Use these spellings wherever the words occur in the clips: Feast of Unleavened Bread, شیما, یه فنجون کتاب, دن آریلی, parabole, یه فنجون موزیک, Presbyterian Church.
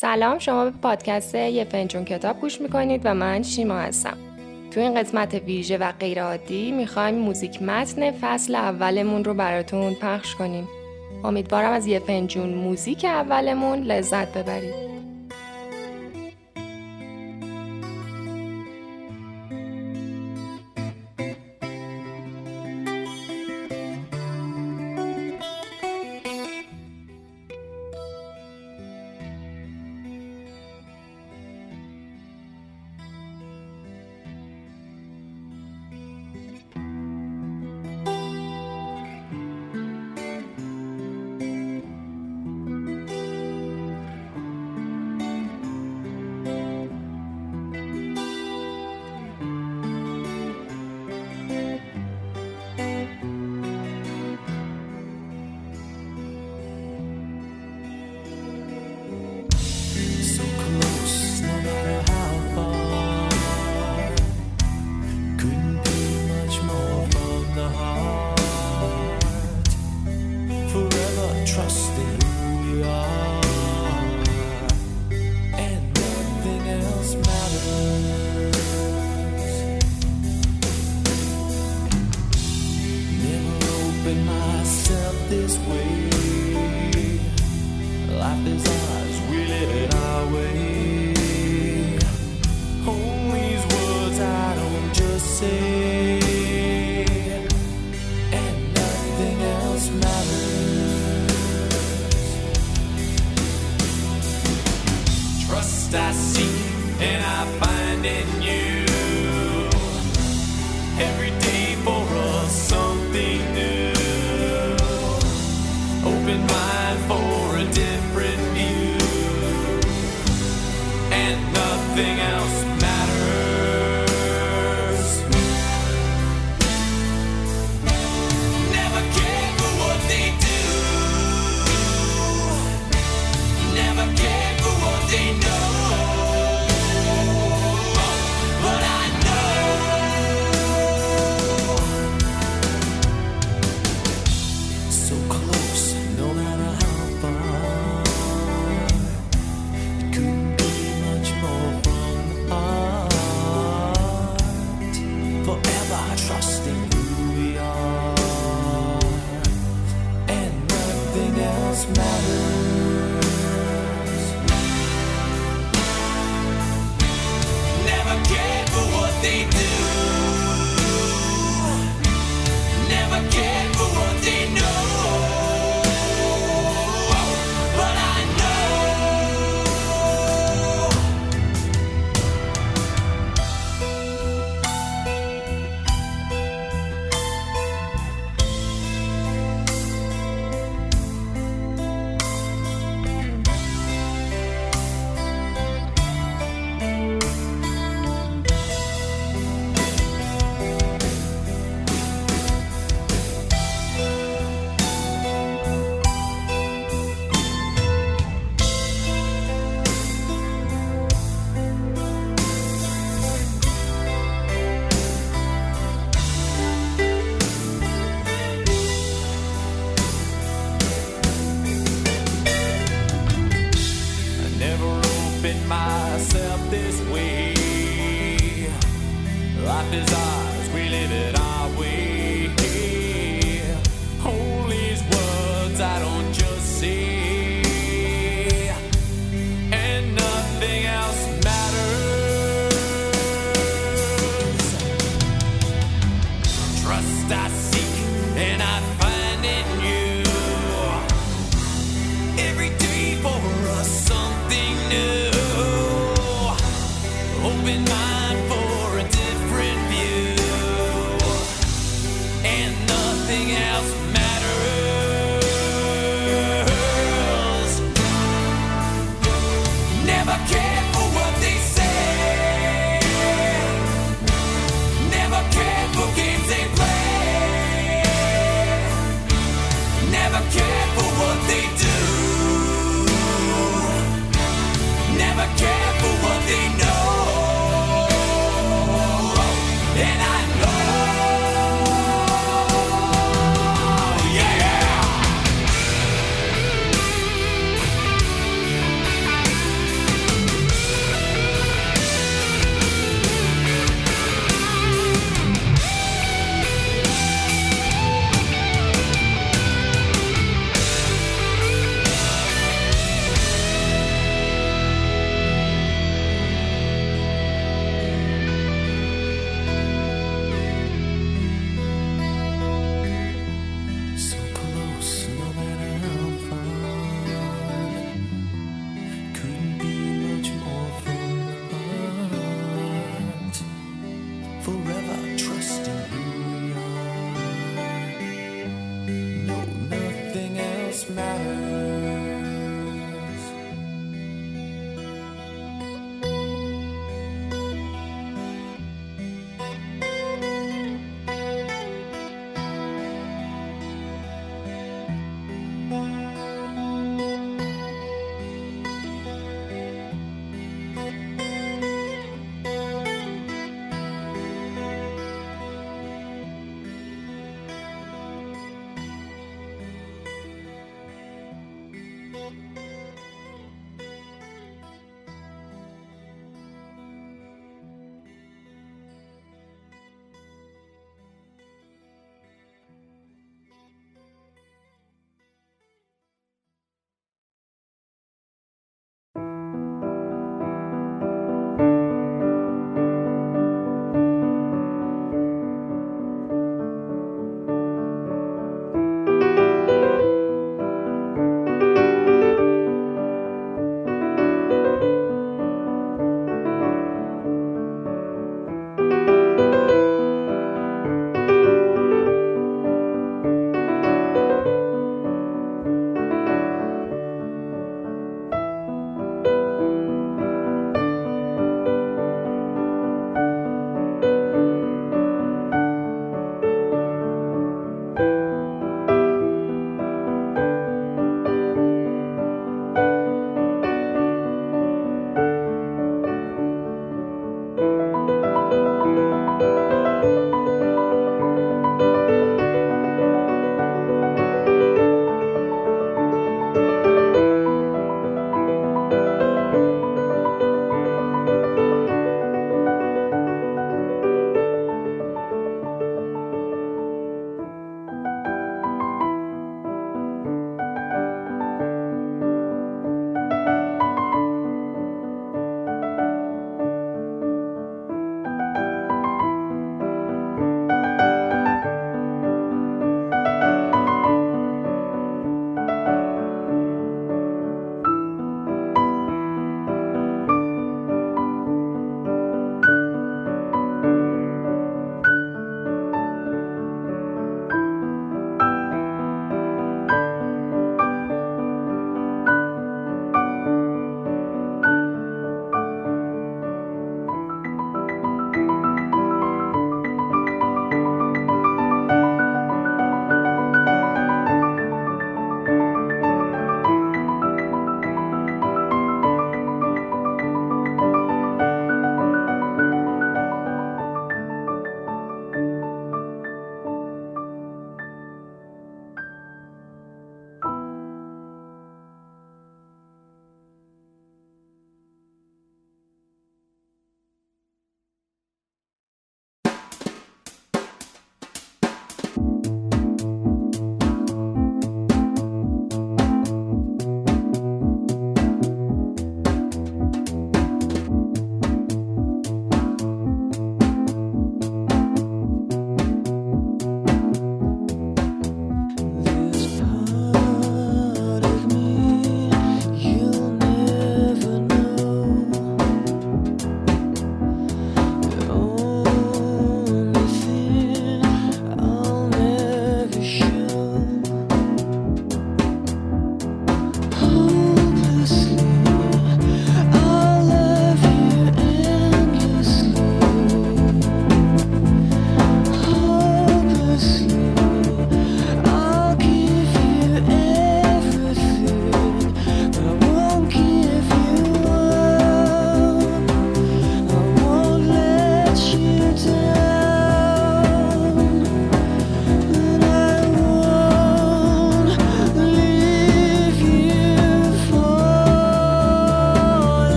سلام، شما به پادکست یه فنجون کتاب گوش میکنید و من شیما هستم. تو این قسمت ویژه و غیرعادی میخوایم موزیک متن فصل اولمون رو براتون پخش کنیم. امیدوارم از یه فنجون موزیک اولمون لذت ببرید. I seek and I find in you every day for us something new. Open mind for a different view, and nothing else matters. Never care for what they do, never care for what they know.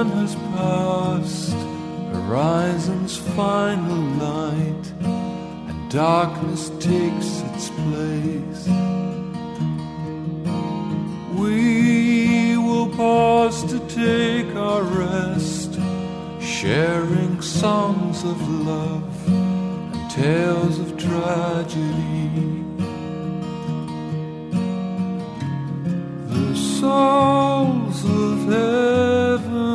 sun has passed, horizons final light, and darkness takes its place. We will pause to take our rest, sharing songs of love and tales of tragedy. The souls of heaven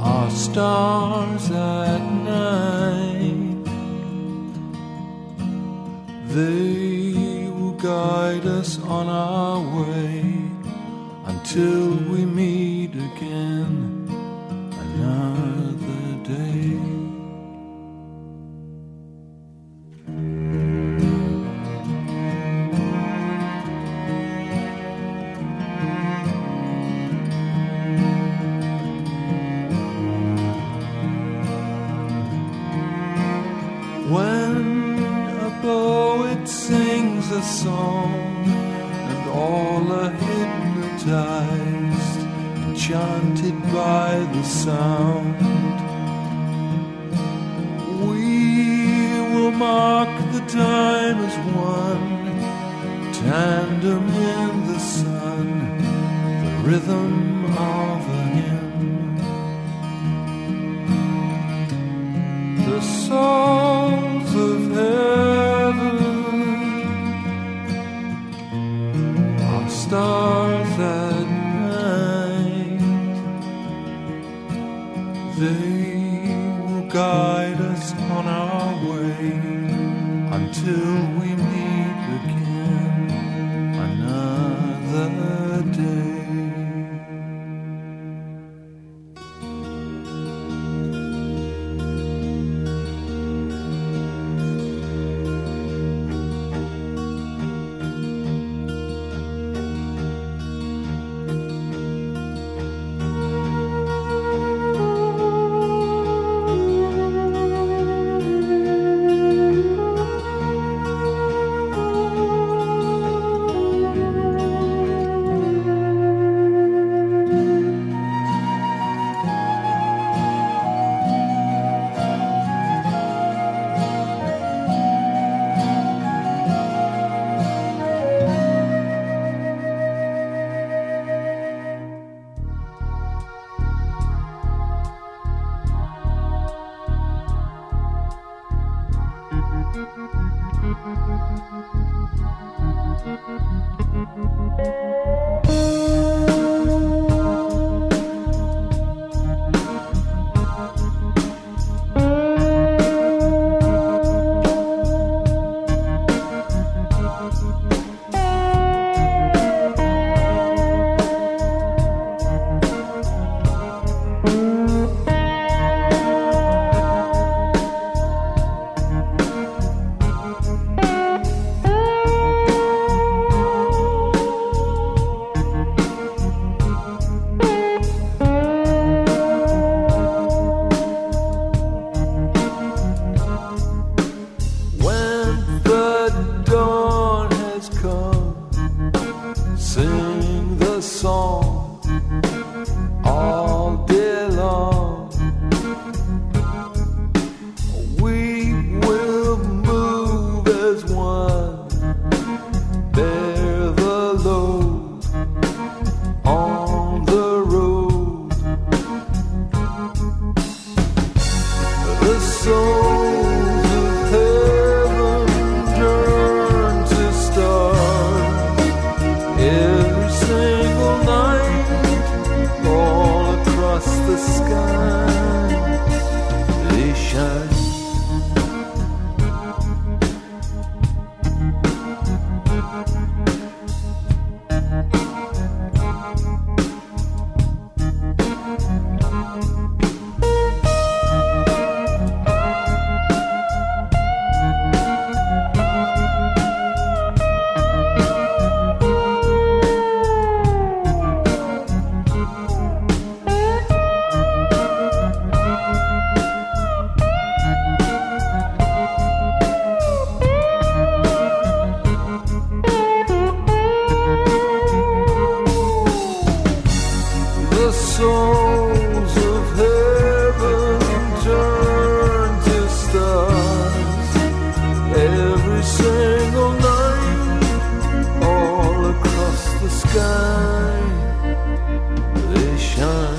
are stars at night. They will guide us on our way until we meet again another day. Song, and all are hypnotized, enchanted by the sound. We will mark the time as one, tandem in the sun, the rhythm of a hymn. The souls of heaven, stars at night, they will guide us on our way until we meet again another day. Every single night souls of heaven turn to stars every single night, all across the sky they shine.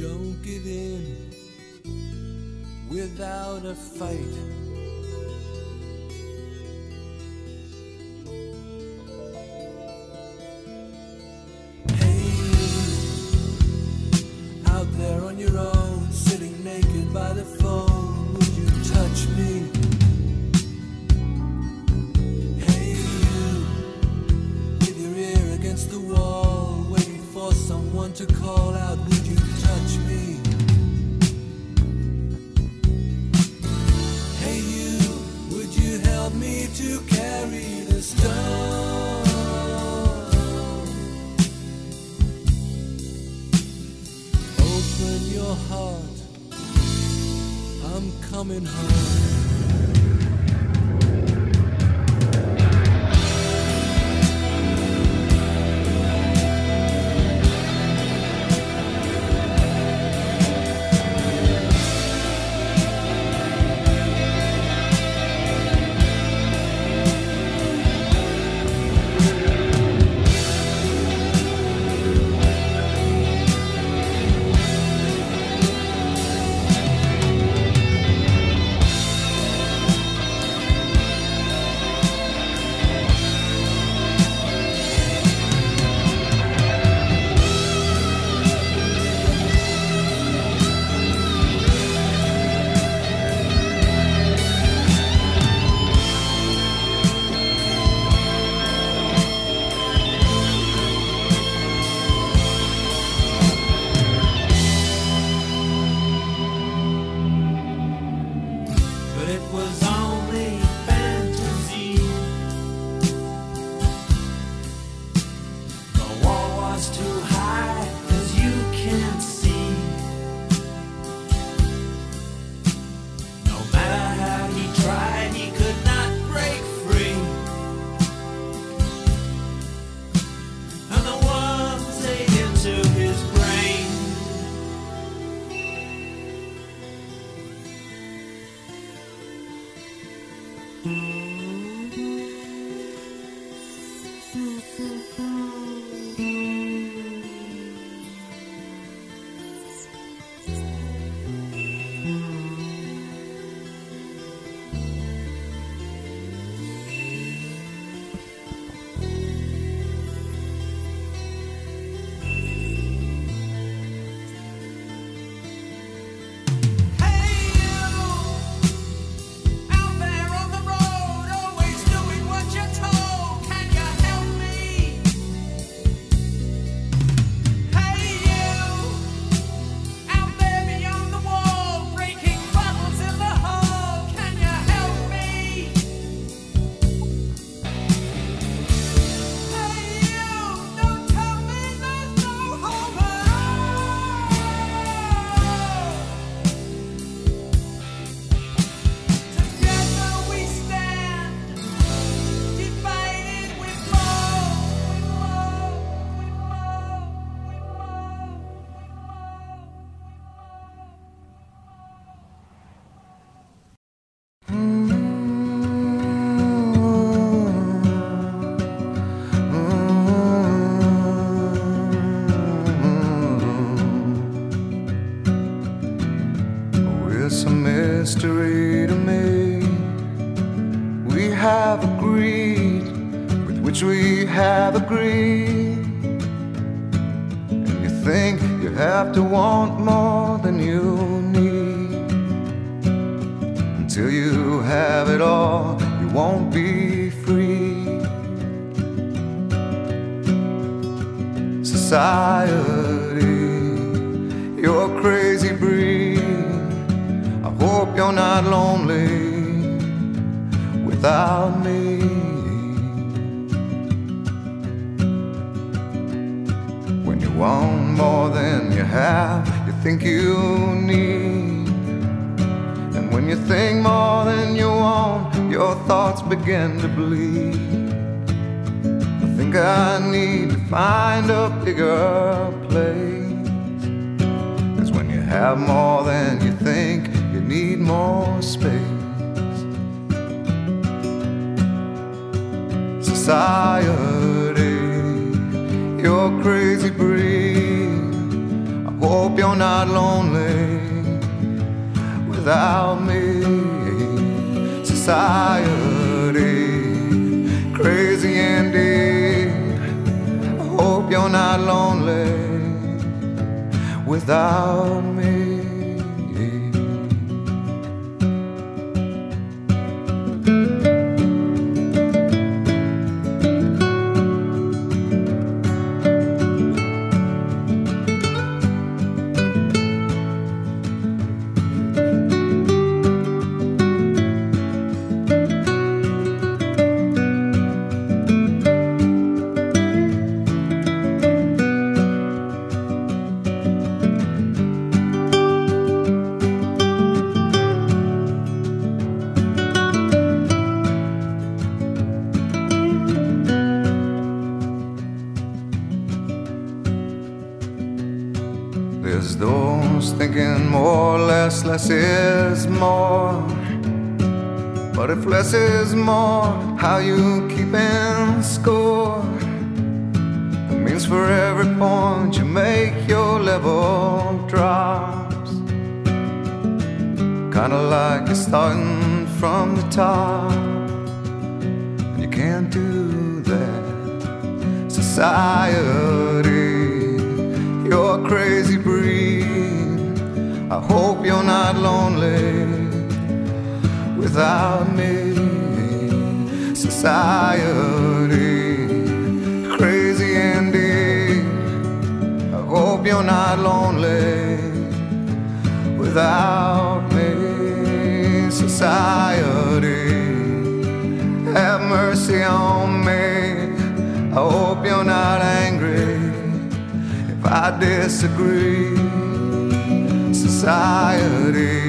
Don't give in without a fight. Hey you, out there on your own, sitting naked by the phone, would you touch me? Hey you, with your ear against the wall, waiting for someone to call out, would you touch me? Me to carry the stone. Open your heart, I'm coming home. have agreed, with which we have agreed. And you think you have to want more than you need. Until you have it all, you won't be free. Society, you're a crazy breed. I hope you're not lonely without me. When you want more than you have, you think you need. And when you think more than you want, your thoughts begin to bleed. I think I need to find a bigger place. 'Cause when you have more than you think, you need more space. Society, you're a crazy breed. I hope you're not lonely without me. Society, crazy indeed. I hope you're not lonely without me. There's those thinking more or less, less is more. But if less is more, how you keeping score? It means for every point you make, your level drops. Kinda like you're starting from the top, and you can't do that. Society, you're a crazy breed. I hope you're not lonely without me. Society, crazy indeed. I hope you're not lonely without me. Society, have mercy on me. I hope you're not angry if I disagree. Society,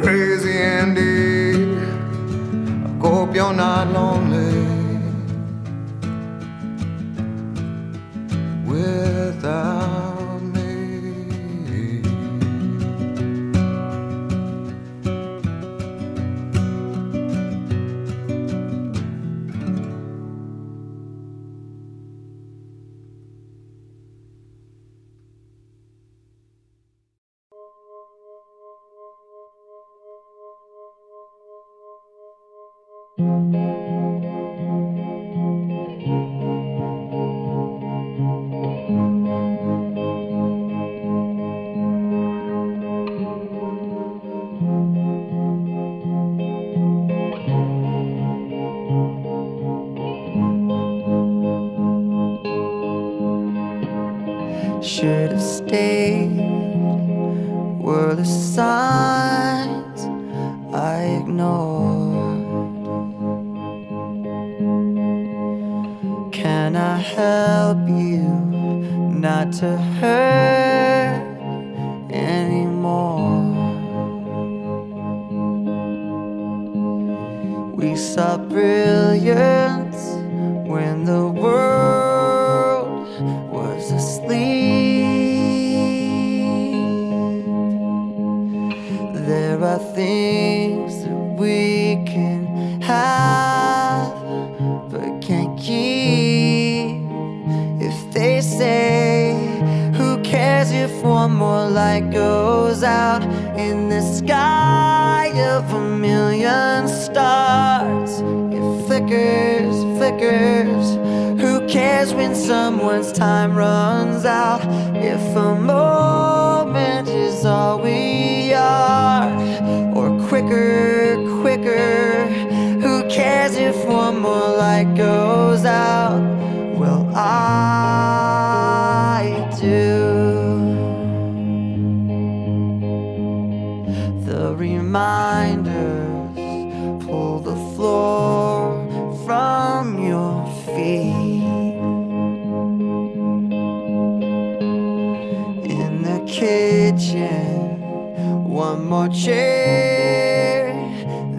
crazy indeed. I hope you're not lonely without me. Should have stayed were the signs I ignored. Can I help you not to hurt anymore? We saw brilliance when the world was asleep. There are things that we can have but can't keep. If they say, who cares if one more light goes out in the sky of a million stars? beggars. Who cares when someone's time runs out? If a moment is all we are, or quicker, quicker. Who cares if one more light goes out? Well, I do. The reminders pull the floor from your feet. In the kitchen, one more chair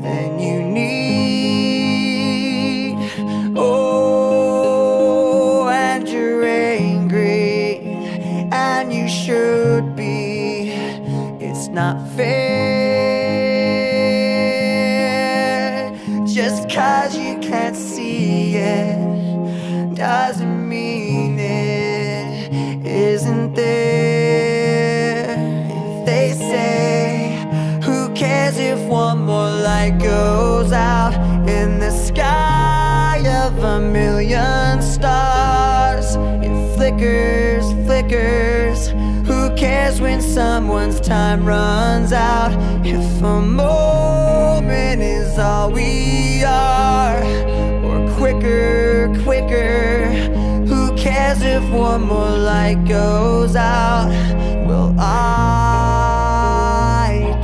than you need. Oh, and you're angry, and you should be. It's not fair. Just 'cause you can't see it doesn't mean it isn't there. If they say, who cares if one more light goes out? In the sky of a million stars, it flickers, flickers. Who cares when someone's time runs out? If a moment is all we are, or quicker, quicker. Who cares if one more light goes out? Well, I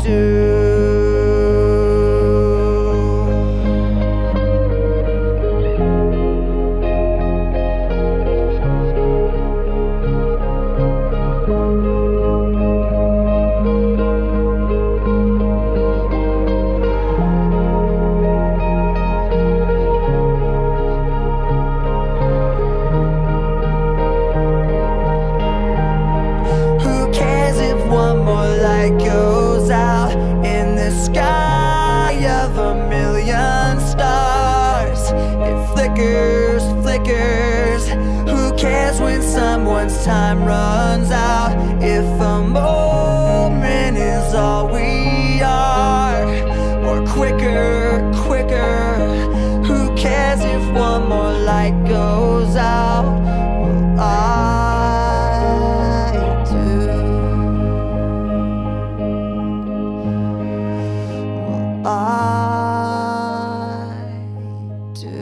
do. Someone's time runs out. If a moment is all we are, or quicker, quicker. Who cares if one more light goes out? Well, I do. Well, I do.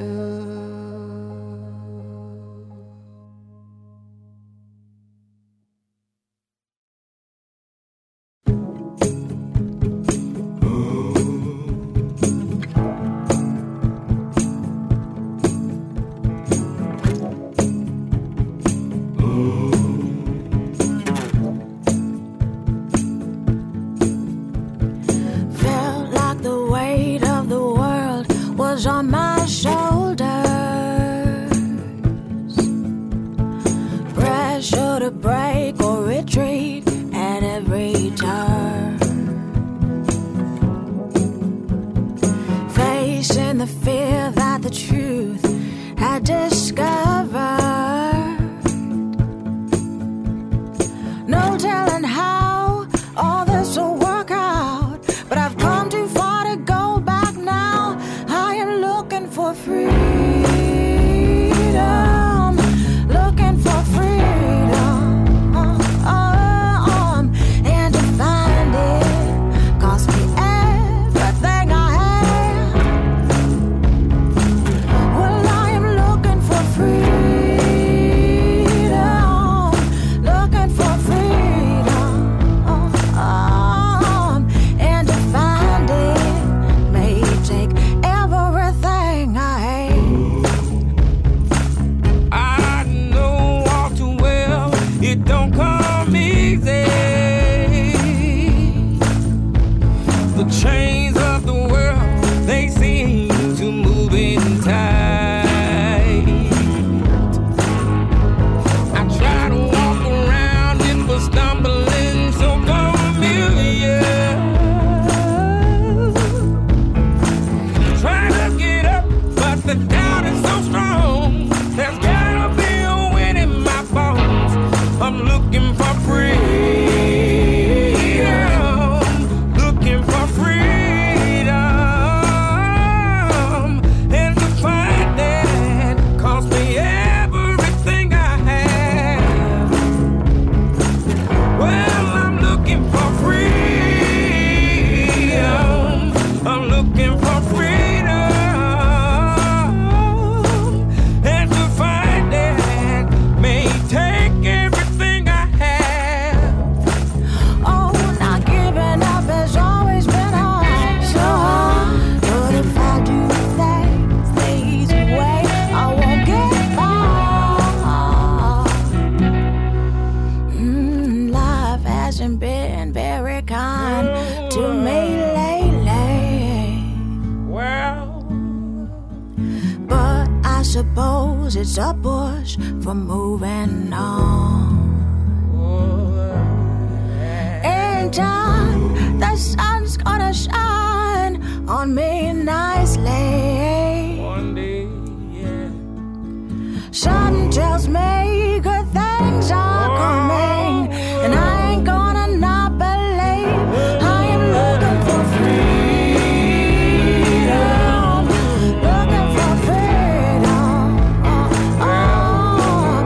suppose it's a push for moving on. In time, the sun's gonna shine on me nicely. One day, yeah. Something tells me good things are coming, and I ain't gonna not believe I am looking for freedom, looking for freedom. And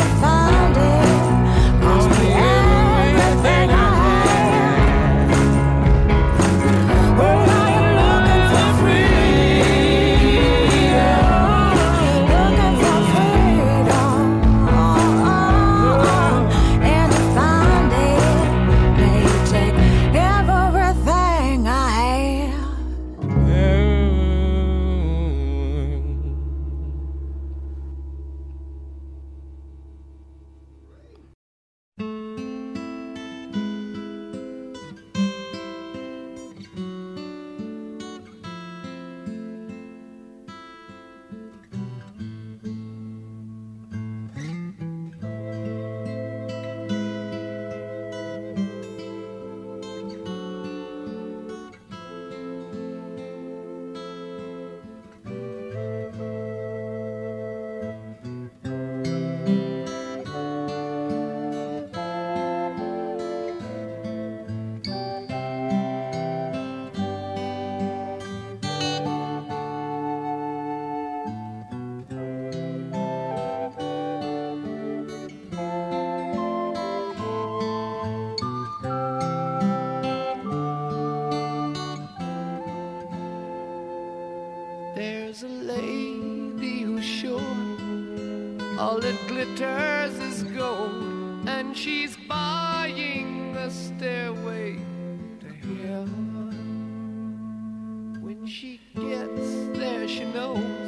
I found it, cost me everything I had. Well, I am looking for freedom, looking for freedom. And I found it, may take everything I have. There's a lady who's sure all that glitters is gold, and she's buying the stairway to heaven. When she gets there, she knows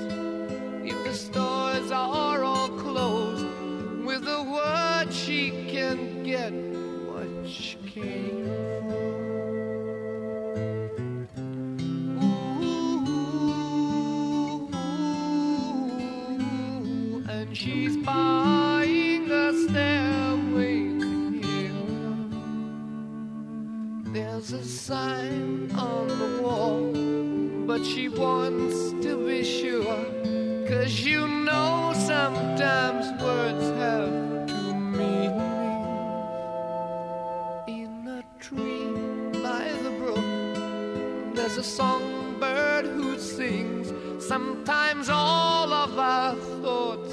if the stores are all closed, with a word she can get what she came for. She's buying a stairway to heaven. There's a sign on the wall, but she wants to be sure, 'cause you know sometimes words have two meanings. In a tree by the brook, there's a songbird who sings. Sometimes all of our thoughts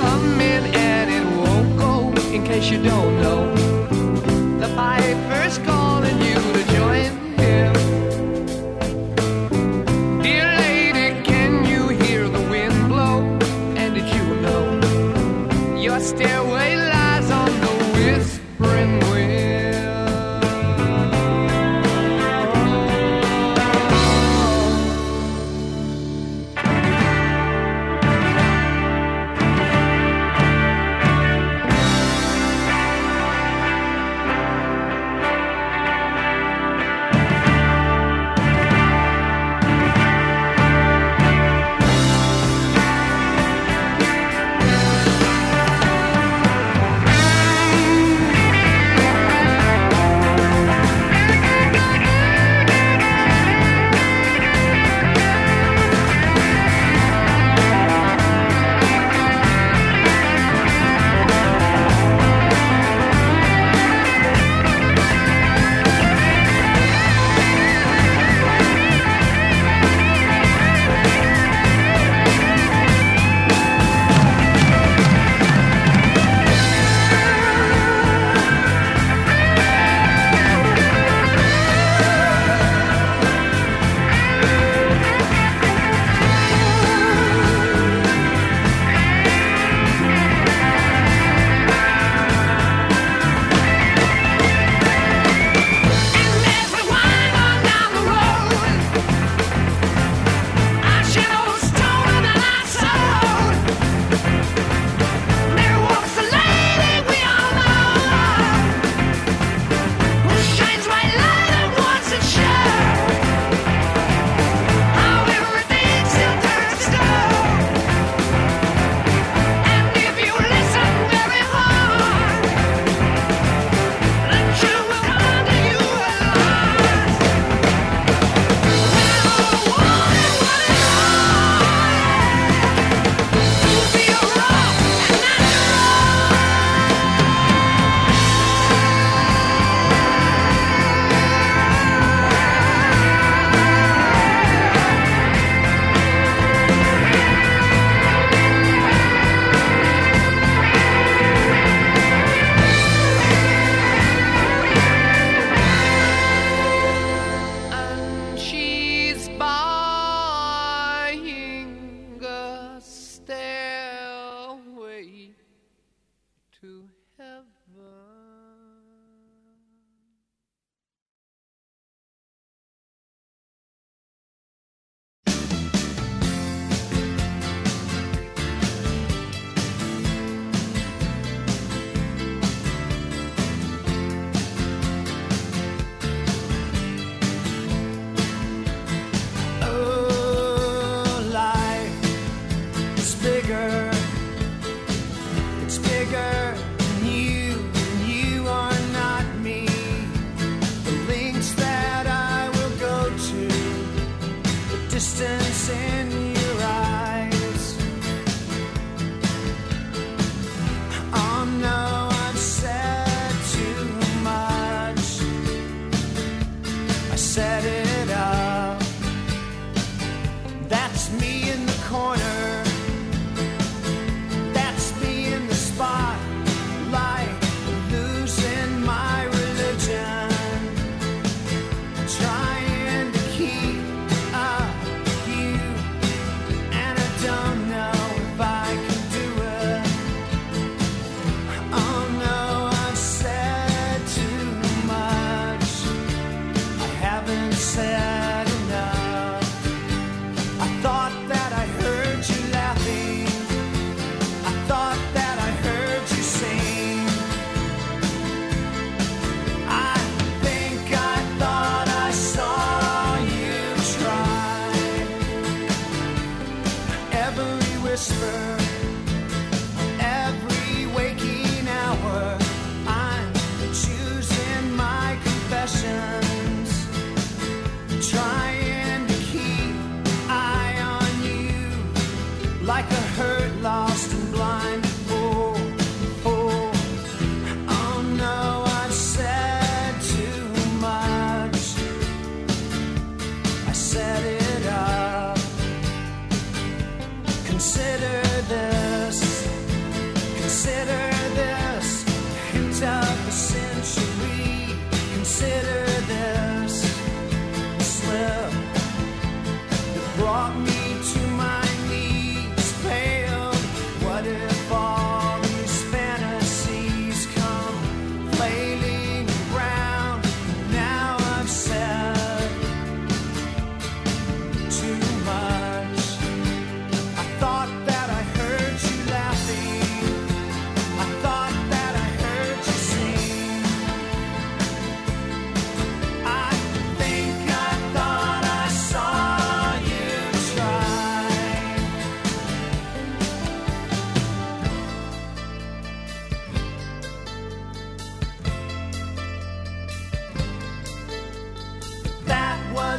coming and it won't go, in case you don't know. The piper's calling you to join him. Dear lady, can you hear the wind blow? And did you know your stairway lies on the whispering wind?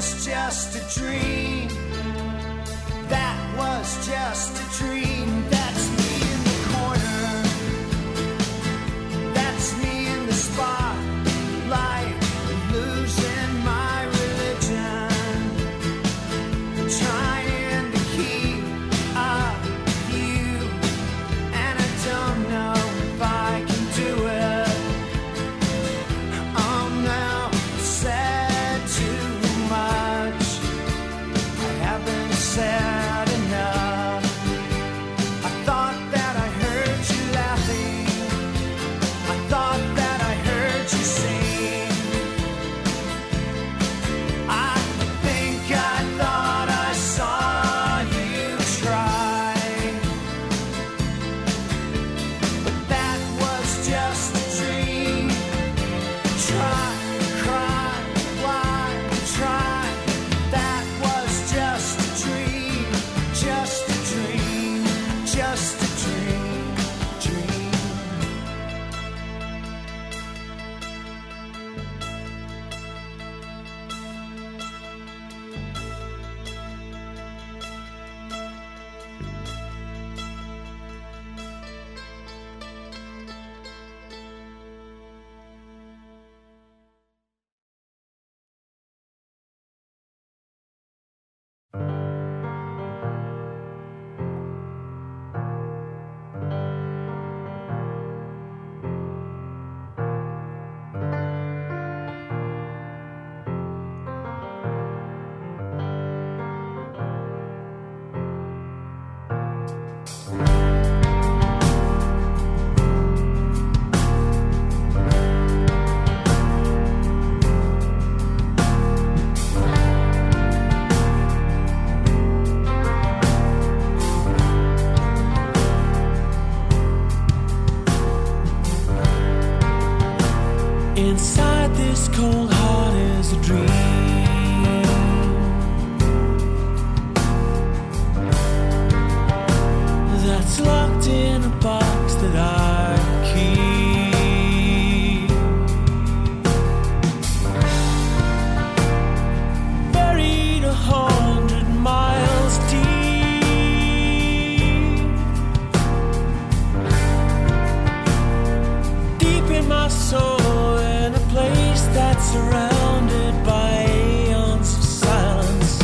was just a dream. That was just a dream. That's me in the corner. That's me in the spotlight, losing my religion, trying to keep up with you. And I don't know if I can do it. I'm now sad too much. I haven't said inside this cold heart is a dream that's locked in a box that I keep, buried 100 miles deep, deep in my soul. Surrounded by aeons of silence,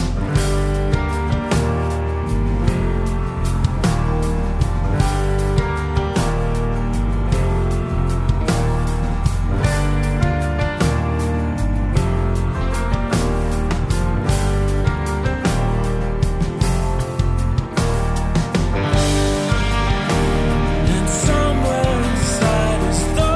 and somewhere inside is the.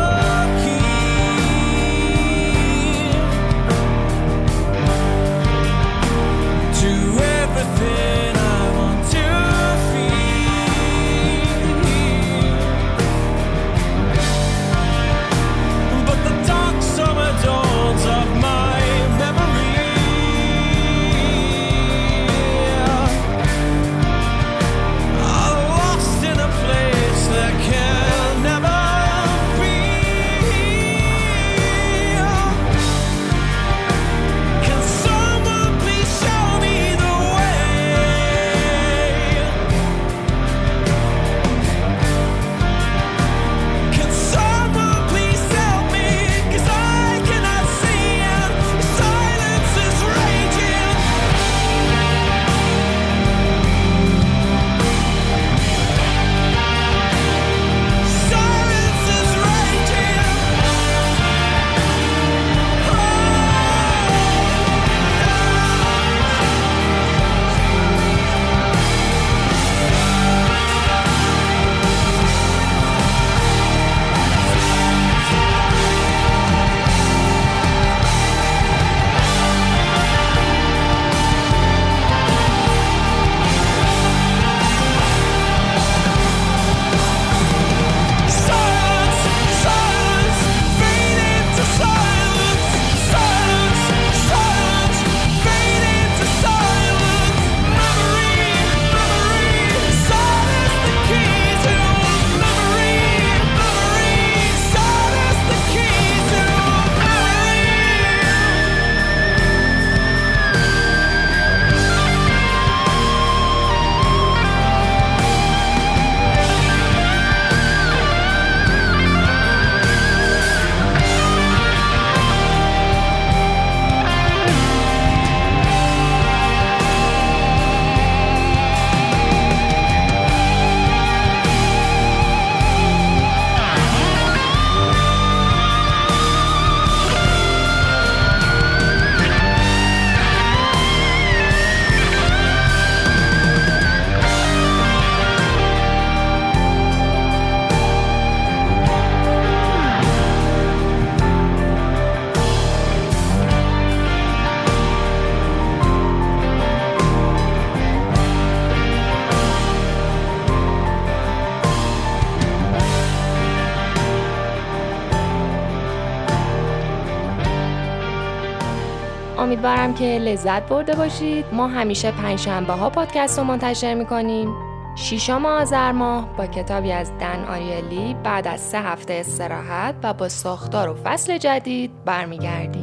امیدوارم که لذت برده باشید. ما همیشه پنجشنبه ها پادکست رو منتشر میکنیم. ششم آذر ماه با کتابی از دن آریلی بعد از 3 هفته استراحت و با ساختار و فصل جدید برمیگردیم.